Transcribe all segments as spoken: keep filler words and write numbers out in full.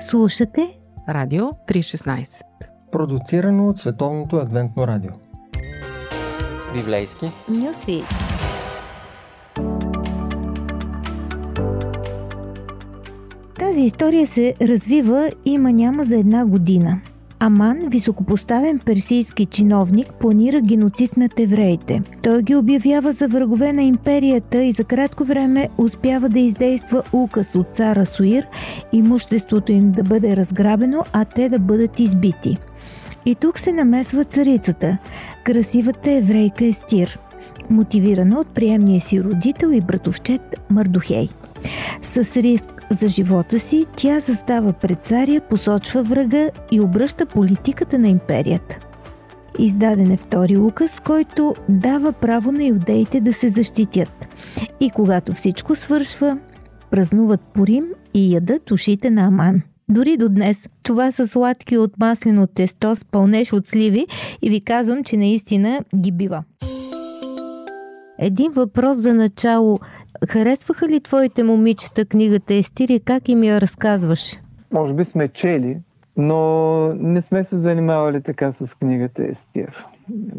Слушате Радио триста и шестнадесет, продуцирано от Световното адвентно радио. Библейски Нюсви. Тази история се развива има няма за една година. Аман, високопоставен персийски чиновник, планира геноцид над евреите. Той ги обявява за врагове на империята и за кратко време успява да издейства указ от цара Суир, имуществото им да бъде разграбено, а те да бъдат избити. И тук се намесва царицата, красивата еврейка Естир, мотивирана от приемния си родител и братовчет Мардохей. С риск за живота си, тя застава пред царя, посочва врага и обръща политиката на империята. Издаден е втори указ, който дава право на юдеите да се защитят. И когато всичко свършва, празнуват Пурим и ядат ушите на Аман. Дори до днес, това са сладки от маслено тесто с пълнеж от сливи и ви казвам, че наистина ги бива. Един въпрос за начало. Харесваха ли твоите момичета книгата Естир и как им я разказваш? Може би сме чели, но не сме се занимавали така с книгата Естир.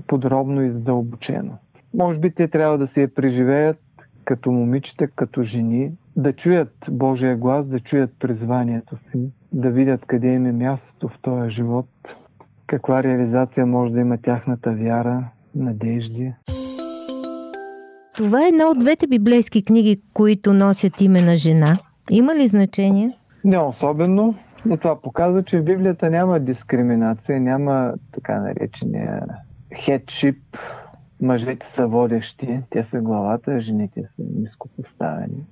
Подробно и задълбочено. Може би те трябва да се я преживеят като момичета, като жени, да чуят Божия глас, да чуят призванието си, да видят къде им е мястото в този живот, каква реализация може да има тяхната вяра, надежди. Това е една от двете библейски книги, които носят име на жена. Има ли значение? Не особено, но това показва, че в Библията няма дискриминация, няма така наречения хедшип. Мъжете са водещи, те са главата, а жените са нископоставени.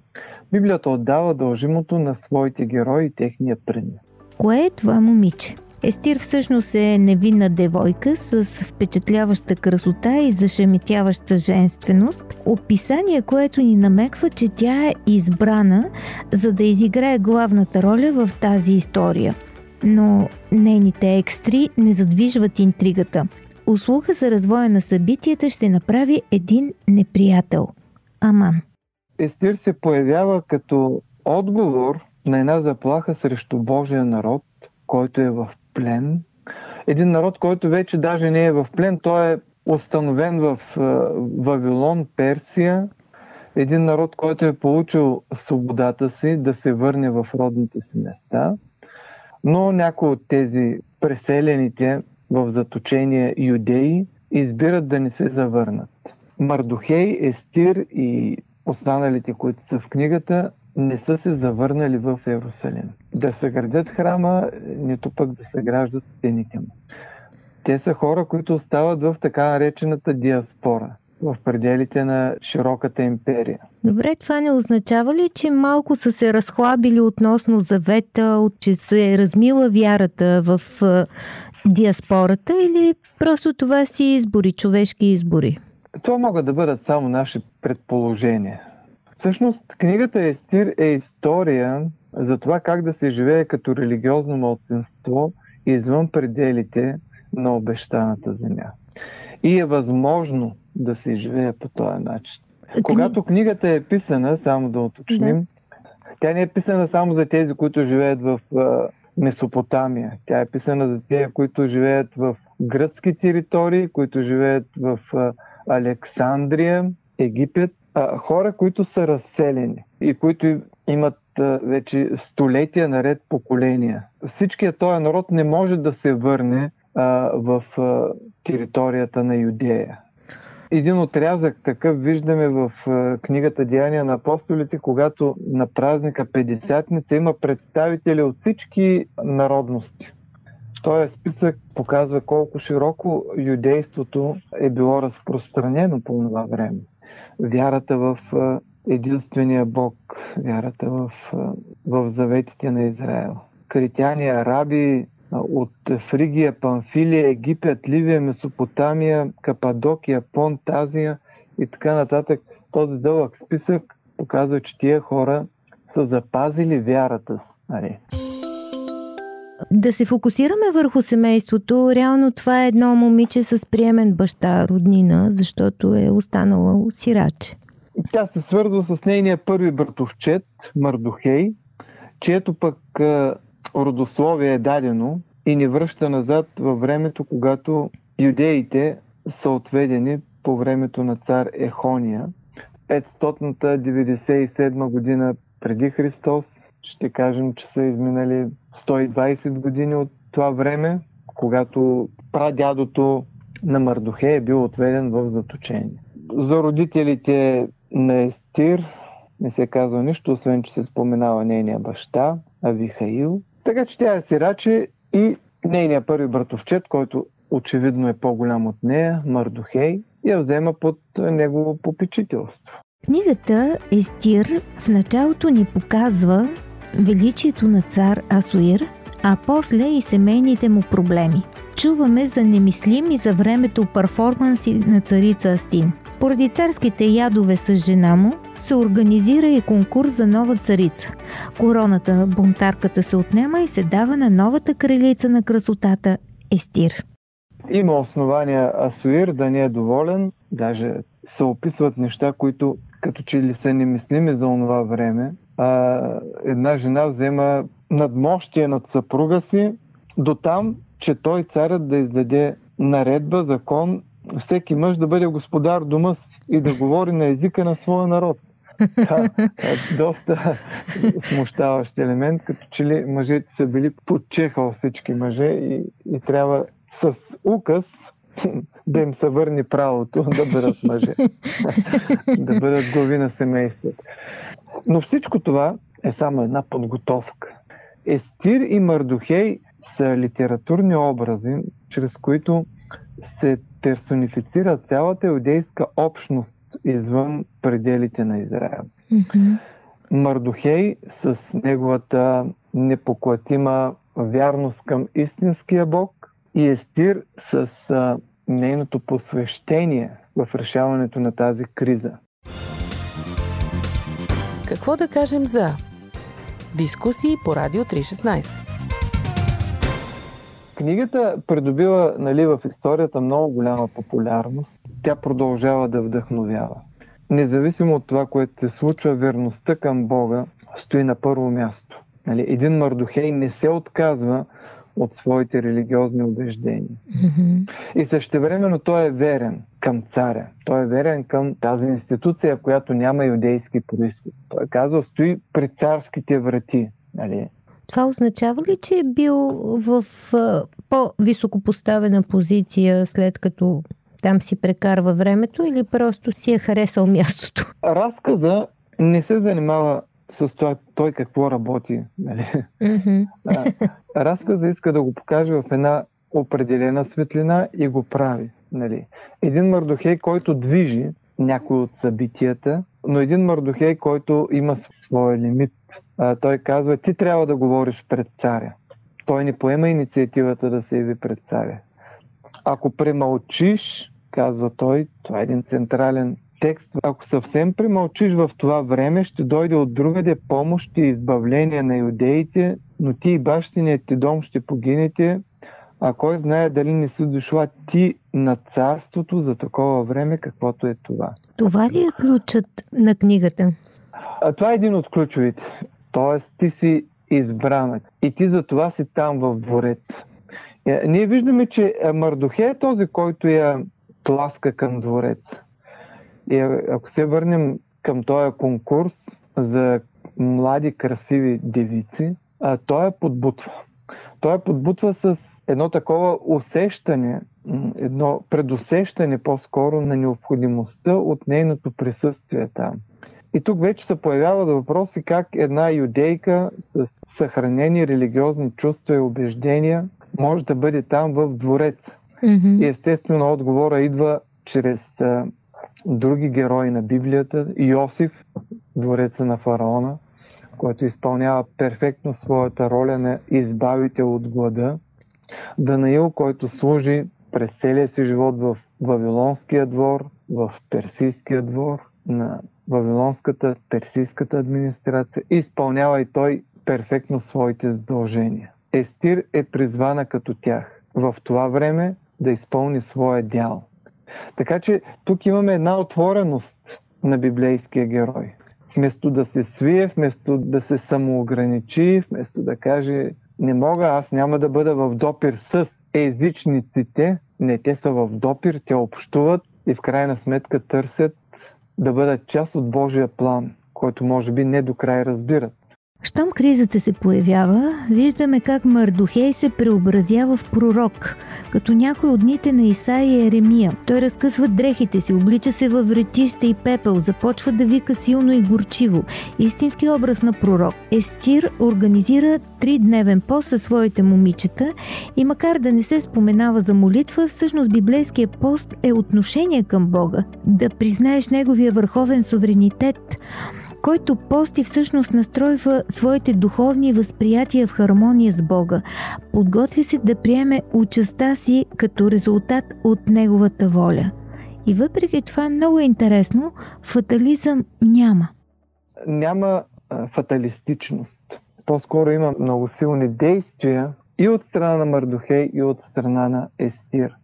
Библията отдава дължимото на своите герои и техния принос. Кое е това момиче? Естир всъщност е невинна девойка с впечатляваща красота и зашеметяваща женственост. Описание, което ни намеква, че тя е избрана, за да изиграе главната роля в тази история. Но нейните екстри не задвижват интригата. Услуха за развоя на събитията ще направи един неприятел – Аман. Естир се появява като отговор на една заплаха срещу Божия народ, който е в плен. Един народ, който вече даже не е в плен, той е установен в Вавилон, Персия. Един народ, който е получил свободата си да се върне в родните си места. Но някои от тези преселените в заточение юдеи избират да не се завърнат. Мардохей, Естир и останалите, които са в книгата, не са се завърнали в Йерусалим. Да съградят храма, нито пък да съграждат стените му. Те са хора, които остават в така наречената диаспора, в пределите на широката империя. Добре, това не означава ли, че малко са се разхлабили относно завета, че се е размила вярата в диаспората или просто това си избори, човешки избори? Това могат да бъдат само наши предположения. Всъщност, книгата Естир е история за това как да се живее като религиозно малцинство извън пределите на обещаната земя. И е възможно да се живее по този начин. Когато книгата е писана, само да уточним, да. Тя не е писана само за тези, които живеят в Месопотамия. Тя е писана за тези, които живеят в гръцки територии, които живеят в Александрия, Египет. Хора, които са разселени и които имат вече столетия наред поколения. Всичкият този народ не може да се върне а, в а, територията на Юдея. Един отрязък такъв виждаме в а, книгата Деяния на апостолите, когато на празника Петдесетница има представители от всички народности. Този списък показва колко широко юдейството е било разпространено по това време. Вярата в единствения Бог, вярата в, в заветите на Израел. Критяни, араби от Фригия, Памфилия, Египет, Ливия, Месопотамия, Кападокия, Понт, Азия и така нататък. Този дълъг списък показва, че тия хора са запазили вярата си. Да се фокусираме върху семейството. Реално това е едно момиче с приемен баща, роднина, защото е останала сираче. Тя се свързва с нейния първи братовчет, Мардохей, чието пък родословие е дадено и ни връща назад във времето, когато юдеите са отведени по времето на цар Ехония. петстотин деветдесет и седма година преди Христос, ще кажем, че са изминали сто и двадесет години от това време, когато прадядото на Мардохей е бил отведен в заточение. За родителите на Естир не се казва нищо, освен че се споменава нейния баща Авихаил. Така че тя е сираче и нейният първи братовчет, който очевидно е по-голям от нея, Мардохей, я взема под негово попечителство. Книгата Естир в началото ни показва величието на цар Асуир, а после и семейните му проблеми. Чуваме за немислими за времето перформанси на царица Астин. Поради царските ядове с жена му се организира и конкурс за нова царица. Короната на бунтарката се отнема и се дава на новата кралица на красотата Естир. Има основания Асуир да не е доволен, даже се описват неща, които като че ли са немислими за онова време. А, една жена взема надмощие над съпруга си, до там, че той царят да издаде наредба, закон, всеки мъж да бъде господар дома си и да говори на езика на своя народ. Да, доста смущаващ елемент, като че ли мъжете са били под чехъл всички мъже и, и трябва с указ да им се върне правото да бъдат мъже, да бъдат глави на семейството. Но всичко това е само една подготовка. Естир и Мардохей са литературни образи, чрез които се персонифицира цялата юдейска общност извън пределите на Израел. Mm-hmm. Мардохей с неговата непоклатима вярност към истинския Бог и Естир с а, нейното посвещение в решаването на тази криза. Какво да кажем за дискусии по Радио триста и шестнадесет? Книгата придобила, нали, в историята много голяма популярност. Тя продължава да вдъхновява. Независимо от това, което се случва, верността към Бога стои на първо място. Нали, един Мардохей не се отказва от своите религиозни убеждения. Mm-hmm. И същевременно той е верен към царя. Той е верен към тази институция, в която няма юдейски произход. Той казва, стои при царските врати. Нали? Това означава ли, че е бил в по-високопоставена позиция, след като там си прекарва времето, или просто си е харесал мястото? Разказа не се занимава с това той какво работи. Нали? Mm-hmm. Разказа иска да го покаже в една определена светлина и го прави. Нали? Един Мардохей, който движи някои от събитията, но един Мардохей, който има своя лимит. А, той казва, ти трябва да говориш пред царя. Той не поема инициативата да се яви пред царя. Ако премълчиш, казва той, това е един централен текст, ако съвсем премълчиш в това време, ще дойде от другаде помощ и избавление на юдеите, но ти и бащиният ти дом ще погинете, а кой знае дали не си дошла ти на царството за такова време, каквото е това. Това ли е ключът на книгата? А, това е един от ключовите. Тоест, ти си избранък и ти за това си там в дворец. Ние виждаме, че Мардохей е този, който я тласка към дворец. И ако се върнем към този конкурс за млади, красиви девици, той я подбутва. Той я подбутва с едно такова усещане, едно предусещане по-скоро на необходимостта от нейното присъствие там. И тук вече се появяват въпроси как една юдейка с съхранени религиозни чувства и убеждения може да бъде там в дворец. Mm-hmm. И естествено отговора идва чрез а, други герои на Библията. Йосиф, двореца на фараона, който изпълнява перфектно своята роля на избавител от глада. Данаил, който служи през целия си живот в Вавилонския двор, в Персийския двор, на Вавилонската, персийската администрация, изпълнява и той перфектно своите задължения. Естир е призвана като тях в това време да изпълни своя дял. Така че тук имаме една отвореност на библейския герой. Вместо да се свие, вместо да се самоограничи, вместо да каже не мога, аз няма да бъда в допир с езичниците. Не, те са в допир, те общуват и в крайна сметка търсят да бъдат част от Божия план, който може би не до край разбират. Щом кризата се появява, виждаме как Мардохей се преобразява в пророк, като някой от дните на Исаия и Еремия. Той разкъсва дрехите си, облича се във вретища и пепел, започва да вика силно и горчиво. Истински образ на пророк. Естир организира тридневен пост със своите момичета и макар да не се споменава за молитва, всъщност библейския пост е отношение към Бога. Да признаеш неговия върховен суверенитет, който пости всъщност настройва своите духовни възприятия в хармония с Бога. Подготви се да приеме участта си като резултат от неговата воля. И въпреки това много е интересно, фатализъм няма. Няма фаталистичност. По-скоро има много силни действия и от страна на Мардохей, и от страна на Естир.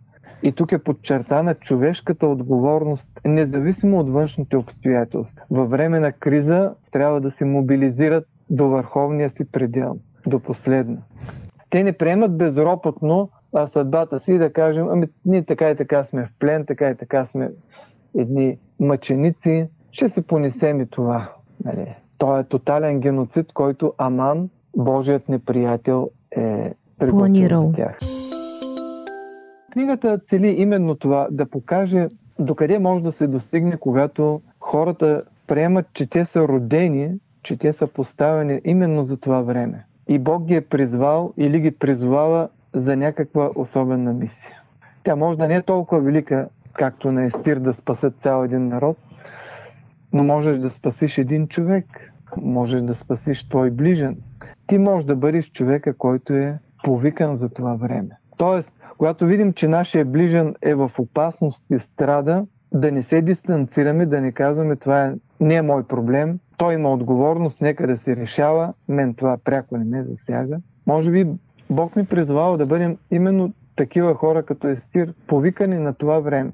И тук е подчертана човешката отговорност, независимо от външните обстоятелства. Във време на криза трябва да се мобилизират до върховния си предел, до последно. Те не приемат безропотно съдбата си да кажем, ами ние така и така сме в плен, така и така сме едни мъченици, ще се понесем и това. Нали? Той е тотален геноцид, който Аман, Божият неприятел, е приготвил за тях. Книгата цели именно това, да покаже докъде може да се достигне, когато хората приемат, че те са родени, че те са поставени именно за това време. И Бог ги е призвал или ги призвава за някаква особена мисия. Тя може да не е толкова велика, както на Естир да спасат цял един народ, но можеш да спасиш един човек, можеш да спасиш твой ближен. Ти можеш да бъдеш човека, който е повикан за това време. Тоест, когато видим, че нашия ближен е в опасност и страда, да не се дистанцираме, да не казваме това е, не е мой проблем, той има отговорност, нека да се решава, мен това пряко не ме засяга. Може би Бог ми призвава да бъдем именно такива хора като Естир, повикани на това време.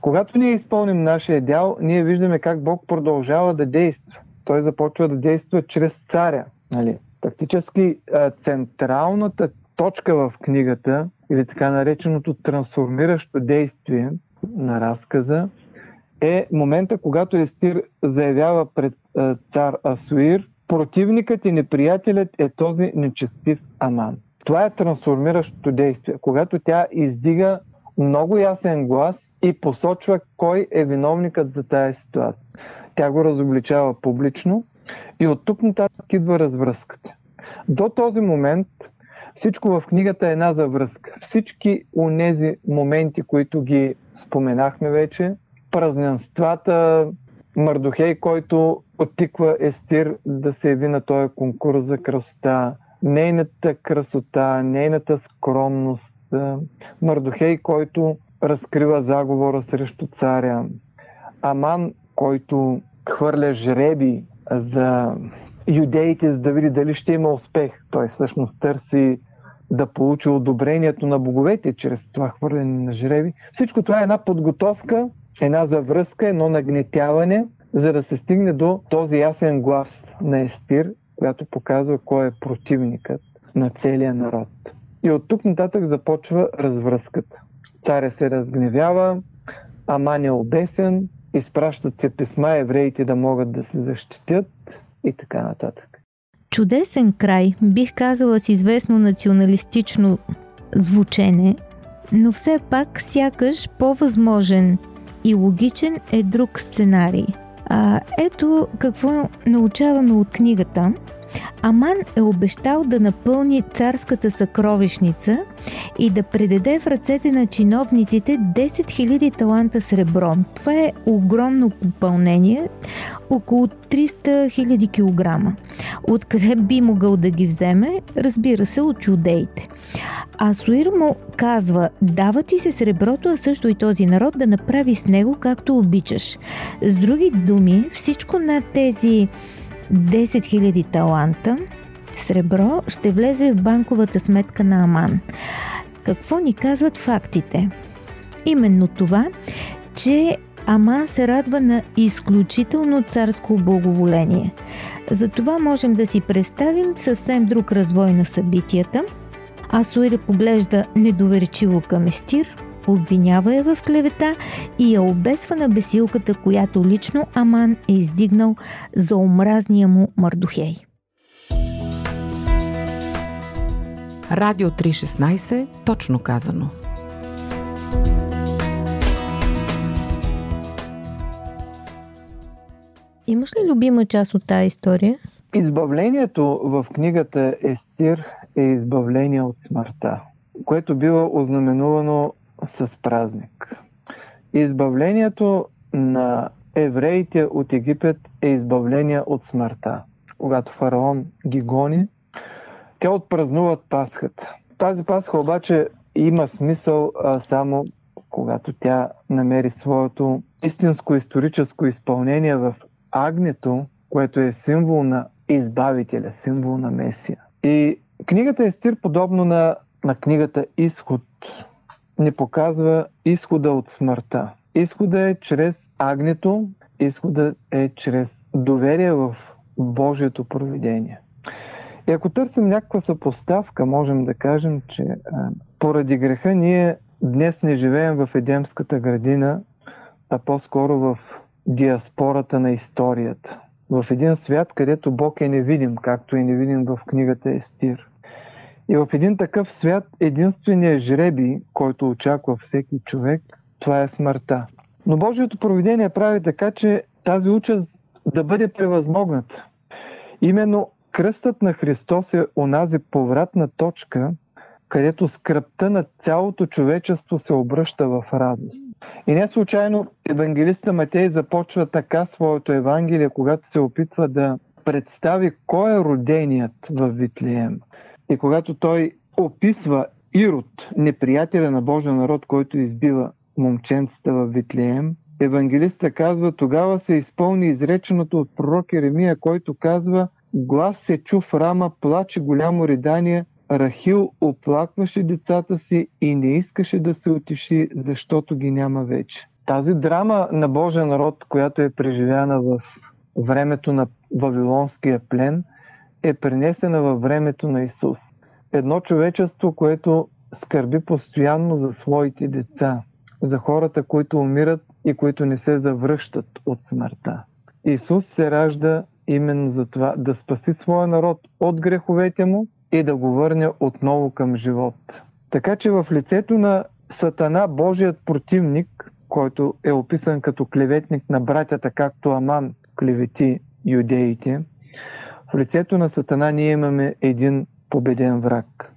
Когато ние изпълним нашия дял, ние виждаме как Бог продължава да действа. Той започва да действа чрез царя. Нали? Практически централната точка в книгата или така нареченото трансформиращо действие на разказа е момента, когато Естир заявява пред цар Асуир, противникът и неприятелят е този нечестив Аман. Това е трансформиращото действие, когато тя издига много ясен глас и посочва кой е виновникът за тая ситуация. Тя го разобличава публично и от тук нататък идва развръзката. До този момент всичко в книгата е една завръзка. Всички онези моменти, които ги споменахме вече, празненствата, Мардохей, който оттиква Естир да се яви на този конкурс за красота, нейната красота, нейната скромност, Мардохей, който разкрива заговора срещу царя, Аман, който хвърля жреби за юдеите, за да види дали ще има успех. Той всъщност търси да получи одобрението на боговете чрез това хвърляне на жреби. Всичко това е една подготовка, една завръзка, едно нагнетяване, за да се стигне до този ясен глас на Естир, която показва кой е противникът на целия народ. И от тук нататък започва развръзката. Царя се разгневява, Аман е обесен, изпращат се писма евреите да могат да се защитят и така нататък. Чудесен край, бих казала с известно националистично звучене, но все пак сякаш по-възможен и логичен е друг сценарий. А, ето какво научаваме от книгата. Аман е обещал да напълни царската съкровищница и да предаде в ръцете на чиновниците десет хиляди таланта сребро. Това е огромно попълнение, около триста хиляди килограма. Откъде би могъл да ги вземе? Разбира се, от юдеите. Асуир му казва, дава ти се среброто, а също и този народ да направи с него както обичаш. С други думи, всичко над тези десет хиляди таланта сребро ще влезе в банковата сметка на Аман. Какво ни казват фактите? Именно това, че Аман се радва на изключително царско благоволение. Затова можем да си представим съвсем друг развой на събитията. Асуер поглежда недоверчиво към Естир, обвинява я в клевета и я обесва на бесилката, която лично Аман е издигнал за омразния му Мардохей. Радио три шестнайсет, точно казано. Имаш ли любима част от тази история? Избавлението в книгата Естир е избавление от смъртта, което бива ознаменувано с празник. Избавлението на евреите от Египет е избавление от смъртта. Когато фараон ги гони, те отпразнуват Пасхата. Тази Пасха обаче има смисъл а, само когато тя намери своето истинско историческо изпълнение в агнето, което е символ на избавителя, символ на Месия. И книгата Естир, подобно на, на книгата Изход, ни показва изхода от смъртта. Изхода е чрез агнето, изхода е чрез доверие в Божието провидение. И ако търсим някаква съпоставка, можем да кажем, че а, поради греха ние днес не живеем в Едемската градина, а по-скоро в диаспората на историята. В един свят, където Бог е невидим, както е невидим в книгата Естир. И в един такъв свят единственият жребий, който очаква всеки човек, това е смъртта. Но Божието провидение прави така, че тази участ да бъде превъзмогната. Именно кръстът на Христос е онази повратна точка, където скръбта на цялото човечество се обръща в радост. И не случайно евангелиста Матей започва така своето евангелие, когато се опитва да представи кой е роденият в Витлеем. И когато той описва Ирод, неприятеля на Божия народ, който избива момченцата в Витлеем, евангелиста казва: тогава се изпълни изреченото от пророк Еремия, който казва: глас се чу в Рама, плаче голямо ридание, Рахил оплакваше децата си и не искаше да се утеши, защото ги няма вече. Тази драма на Божия народ, която е преживяна в времето на Вавилонския плен, е пренесена във времето на Исус. Едно човечество, което скърби постоянно за своите деца, за хората, които умират и които не се завръщат от смъртта. Исус се ражда именно за това, да спаси своя народ от греховете му и да го върне отново към живот. Така че в лицето на Сатана, Божият противник, който е описан като клеветник на братята, както Аман клевети юдеите, в лицето на Сатана ние имаме един победен враг.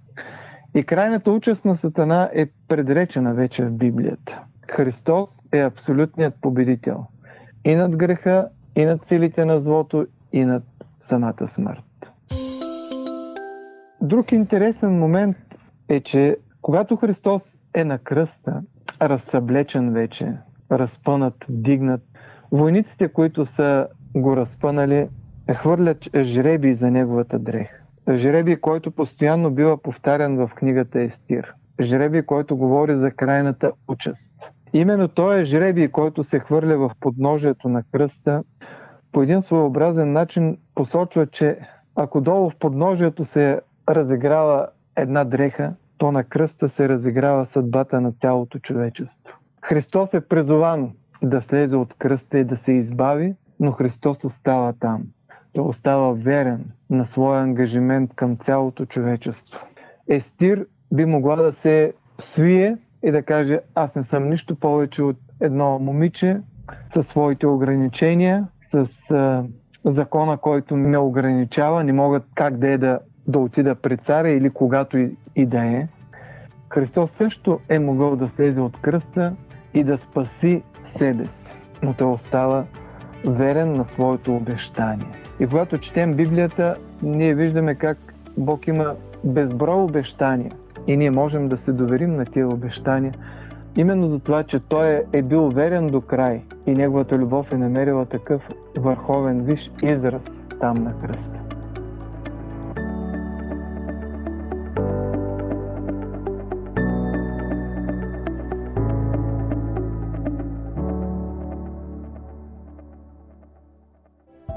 И крайната участ на Сатана е предречена вече в Библията. Христос е абсолютният победител и над греха, и над силите на злото, и над самата смърт. Друг интересен момент е, че когато Христос е на кръста, разсъблечен вече, разпънат, вдигнат, войниците, които са го разпънали, хвърлят жребий за неговата дреха. Жребий, който постоянно бива повтарян в книгата Естир. Жребий, който говори за крайната участ. Именно той е жребий, който се хвърля в подножието на кръста, по един своеобразен начин посочва, че ако долу в подножието се разиграва една дреха, то на кръста се разиграва съдбата на цялото човечество. Христос е призован да слезе от кръста и да се избави, но Христос остава там. Той остава верен на своя ангажимент към цялото човечество. Естир би могла да се свие и да каже: аз не съм нищо повече от едно момиче със своите ограничения, с а, закона, който ме ограничава, не мога как да е да, да отида при царя или когато и, и да е. Христос също е могъл да слезе от кръста и да спаси себе си, но той остава верен на своето обещание. И когато четем Библията, ние виждаме как Бог има безброй обещания и ние можем да се доверим на тия обещания, именно за това, че той е бил верен до край и неговата любов е намерила такъв върховен виш израз там на кръста.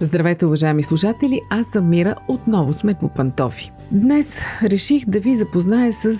Здравейте, уважаеми слушатели, аз съм Мира, отново сме по пантофи. Днес реших да ви запозная с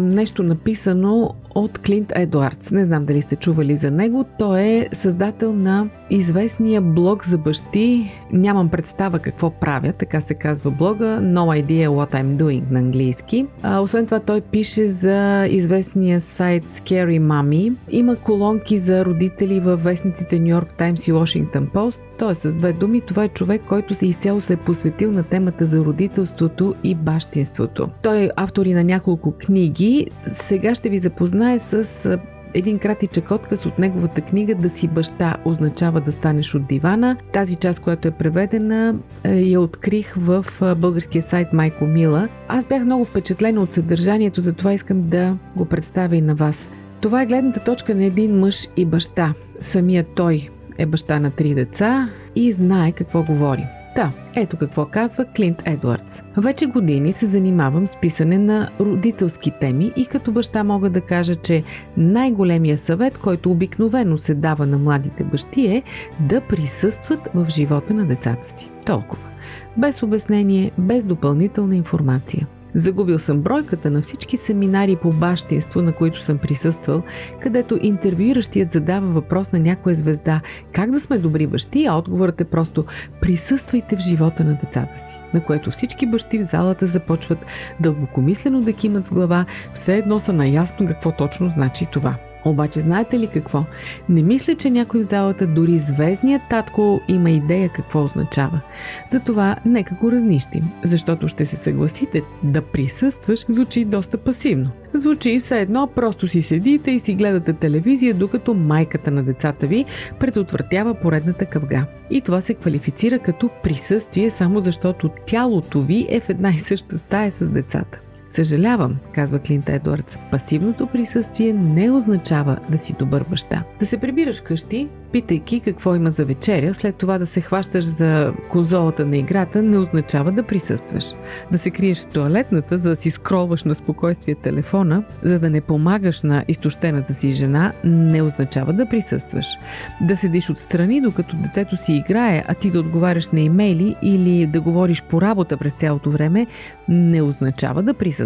нещо написано от Клинт Едуардс. Не знам дали сте чували за него. Той е създател на известния блог за бащи "Нямам представа какво правя", така се казва блога, "No idea what I'm doing" на английски. А, освен това той пише за известния сайт Scary Mommy. Има колонки за родители във вестниците New York Times и Washington Post. Той с две думи, това е човек, който се изцяло се е посветил на темата за родителството и бащинството. Той е автор и на няколко книги. Сега ще ви запознае с един кратичък отказ от неговата книга "Да си баща означава да станеш от дивана". Тази част, която е преведена, я открих в българския сайт Майко Мила. Аз бях много впечатлена от съдържанието, затова искам да го представя и на вас. Това е гледната точка на един мъж и баща. Самият той е баща на три деца и знае какво говори. Та, ето какво казва Клинт Едуардс. "Вече години се занимавам с писане на родителски теми и като баща мога да кажа, че най-големия съвет, който обикновено се дава на младите бащи, е да присъстват в живота на децата си. Толкова. Без обяснение, без допълнителна информация. Загубил съм бройката на всички семинари по бащинство, на които съм присъствал, където интервюиращият задава въпрос на някоя звезда "Как да сме добри бащи?", а отговорът е просто "Присъствайте в живота на децата си", на което всички бащи в залата започват дълбокомислено да кимат с глава, все едно са наясно какво точно значи това. Обаче знаете ли какво? Не мисля, че някой в залата, дори звездният татко, има идея какво означава. Затова нека го разнищим, защото ще се съгласите, да присъстваш звучи доста пасивно. Звучи все едно, просто си седите и си гледате телевизия, докато майката на децата ви предотвратява поредната къвга. И това се квалифицира като присъствие, само защото тялото ви е в една и съща стая с децата. "Съжалявам", казва Клинт Едуардс, "пасивното присъствие не означава да си добър баща. Да се прибираш къщи, питайки какво има за вечеря, след това да се хващаш за конзолата на играта, не означава да присъстваш. Да се криеш в тоалетната, за да си скролваш на спокойствие телефона, за да не помагаш на изтощената си жена, не означава да присъстваш. Да седиш отстрани, докато детето си играе, а ти да отговаряш на имейли или да говориш по работа през цялото време, не означава да присъстваш.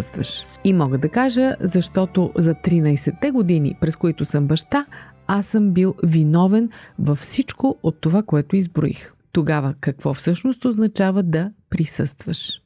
И мога да кажа, защото за тринадесетте години, през които съм баща, аз съм бил виновен във всичко от това, което изброих. Тогава какво всъщност означава да присъстваш?"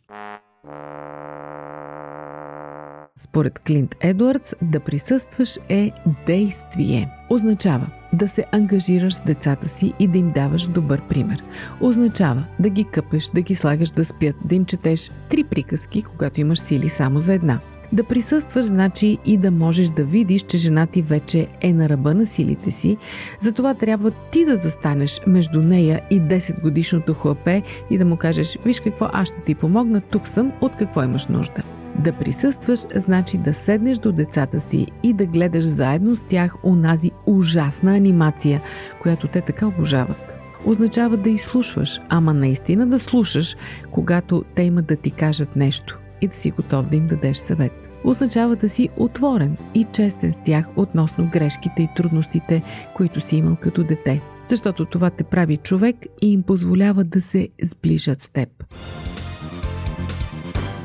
Според Клинт Едуардс, да присъстваш е действие. Означава да се ангажираш с децата си и да им даваш добър пример. Означава да ги къпеш, да ги слагаш да спят, да им четеш три приказки, когато имаш сили само за една. Да присъстваш значи и да можеш да видиш, че жена ти вече е на ръба на силите си, затова трябва ти да застанеш между нея и десетгодишното хлапе и да му кажеш "Виж какво, аз ще ти помогна, тук съм, от какво имаш нужда?" Да присъстваш значи да седнеш до децата си и да гледаш заедно с тях онази ужасна анимация, която те така обожават. Означава да изслушваш, ама наистина да слушаш, когато те имат да ти кажат нещо, и да си готов да им дадеш съвет. Означава да си отворен и честен с тях относно грешките и трудностите, които си имал като дете, защото това те прави човек и им позволява да се сближат с теб.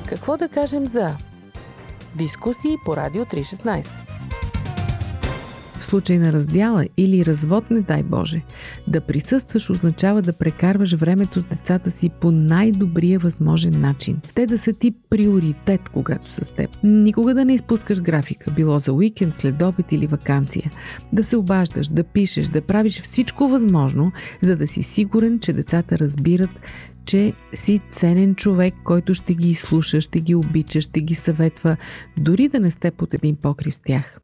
Какво да кажем за дискусии по Радио триста и шестнадесет? В случай на раздяла или развод, не дай Боже, да присъстваш означава да прекарваш времето с децата си по най-добрия възможен начин. Те да са ти приоритет, когато са с теб. Никога да не изпускаш графика, било за уикенд, следобед или ваканция. Да се обаждаш, да пишеш, да правиш всичко възможно, за да си сигурен, че децата разбират, че си ценен човек, който ще ги изслуша, ще ги обича, ще ги съветва, дори да не сте под един покрив с тях.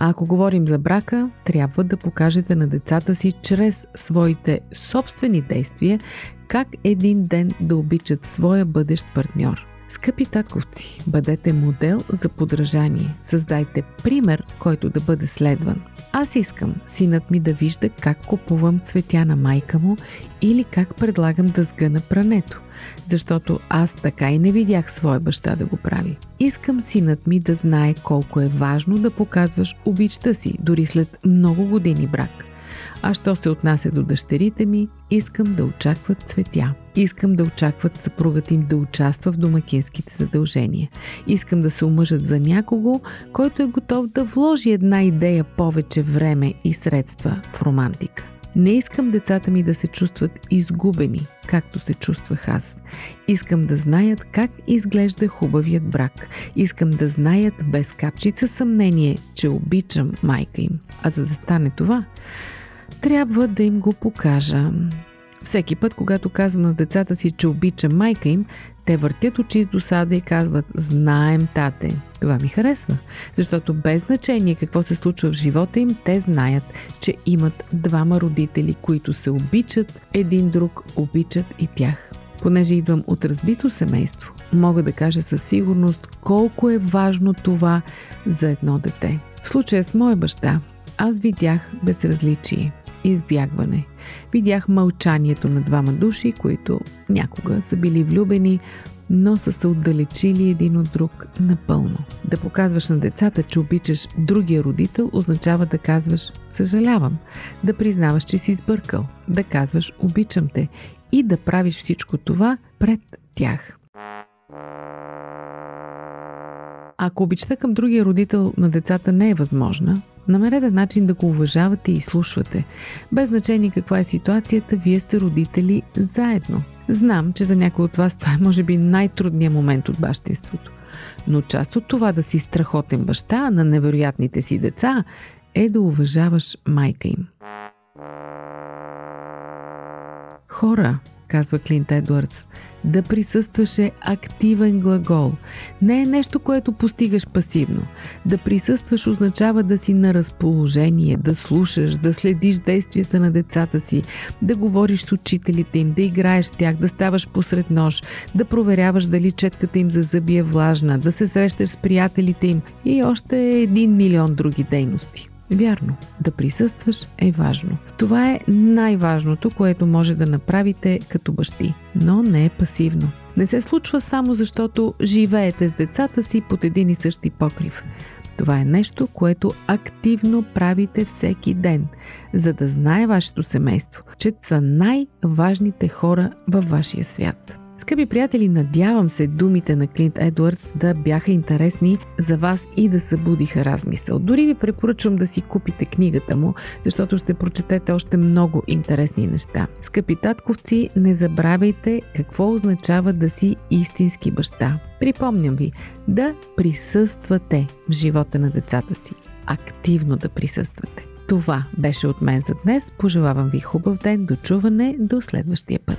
А ако говорим за брака, трябва да покажете на децата си чрез своите собствени действия как един ден да обичат своя бъдещ партньор. Скъпи татковци, бъдете модел за подражание. Създайте пример, който да бъде следван. Аз искам синът ми да вижда как купувам цветя на майка му или как предлагам да сгъна прането, защото аз така и не видях своя баща да го прави. Искам синът ми да знае колко е важно да показваш обичта си, дори след много години брак. А що се отнася до дъщерите ми, искам да очакват цветя. Искам да очакват съпругът им да участва в домакинските задължения. Искам да се омъжат за някого, който е готов да вложи една идея повече време и средства в романтика. Не искам децата ми да се чувстват изгубени, както се чувствах аз. Искам да знаят как изглежда хубавият брак. Искам да знаят без капчица съмнение, че обичам майка им. А за да стане това, трябва да им го покажа. Всеки път, когато казвам на децата си, че обичам майка им, те въртят очи с досада и казват: знаем, тате. Това ми харесва, защото без значение какво се случва в живота им, те знаят, че имат двама родители, които се обичат, един друг обичат и тях. Понеже идвам от разбито семейство, мога да кажа със сигурност колко е важно това за едно дете. В случая с моя баща, аз видях безразличие, избягване. Видях мълчанието на двама души, които някога са били влюбени, но са се отдалечили един от друг напълно. Да показваш на децата, че обичаш другия родител, означава да казваш съжалявам, да признаваш, че си сбъркал, да казваш обичам те и да правиш всичко това пред тях. Ако обичта към другия родител на децата не е възможна, намерете начин да го уважавате и слушвате. Без значение каква е ситуацията, вие сте родители заедно. Знам, че за някой от вас това е може би най-трудният момент от бащинството. Но част от това да си страхотен баща на невероятните си деца е да уважаваш майка им. Хора, казва Клинт Едуардс, да присъстваш е активен глагол. Не е нещо, което постигаш пасивно. Да присъстваш означава да си на разположение, да слушаш, да следиш действията на децата си, да говориш с учителите им, да играеш с тях, да ставаш посред нощ, да проверяваш дали четката им за зъби е влажна, да се срещаш с приятелите им и още един милион други дейности. Вярно, да присъстваш е важно. Това е най-важното, което може да направите като бащи, но не е пасивно. Не се случва само защото живеете с децата си под един и същи покрив. Това е нещо, което активно правите всеки ден, за да знае вашето семейство, че са най-важните хора във вашия свят. Скъпи приятели, надявам се думите на Клинт Едуардс да бяха интересни за вас и да събудиха размисъл. Дори ви препоръчвам да си купите книгата му, защото ще прочетете още много интересни неща. Скъпи татковци, не забравяйте какво означава да си истински баща. Припомням ви, да присъствате в живота на децата си. Активно да присъствате. Това беше от мен за днес. Пожелавам ви хубав ден, до чуване, до следващия път.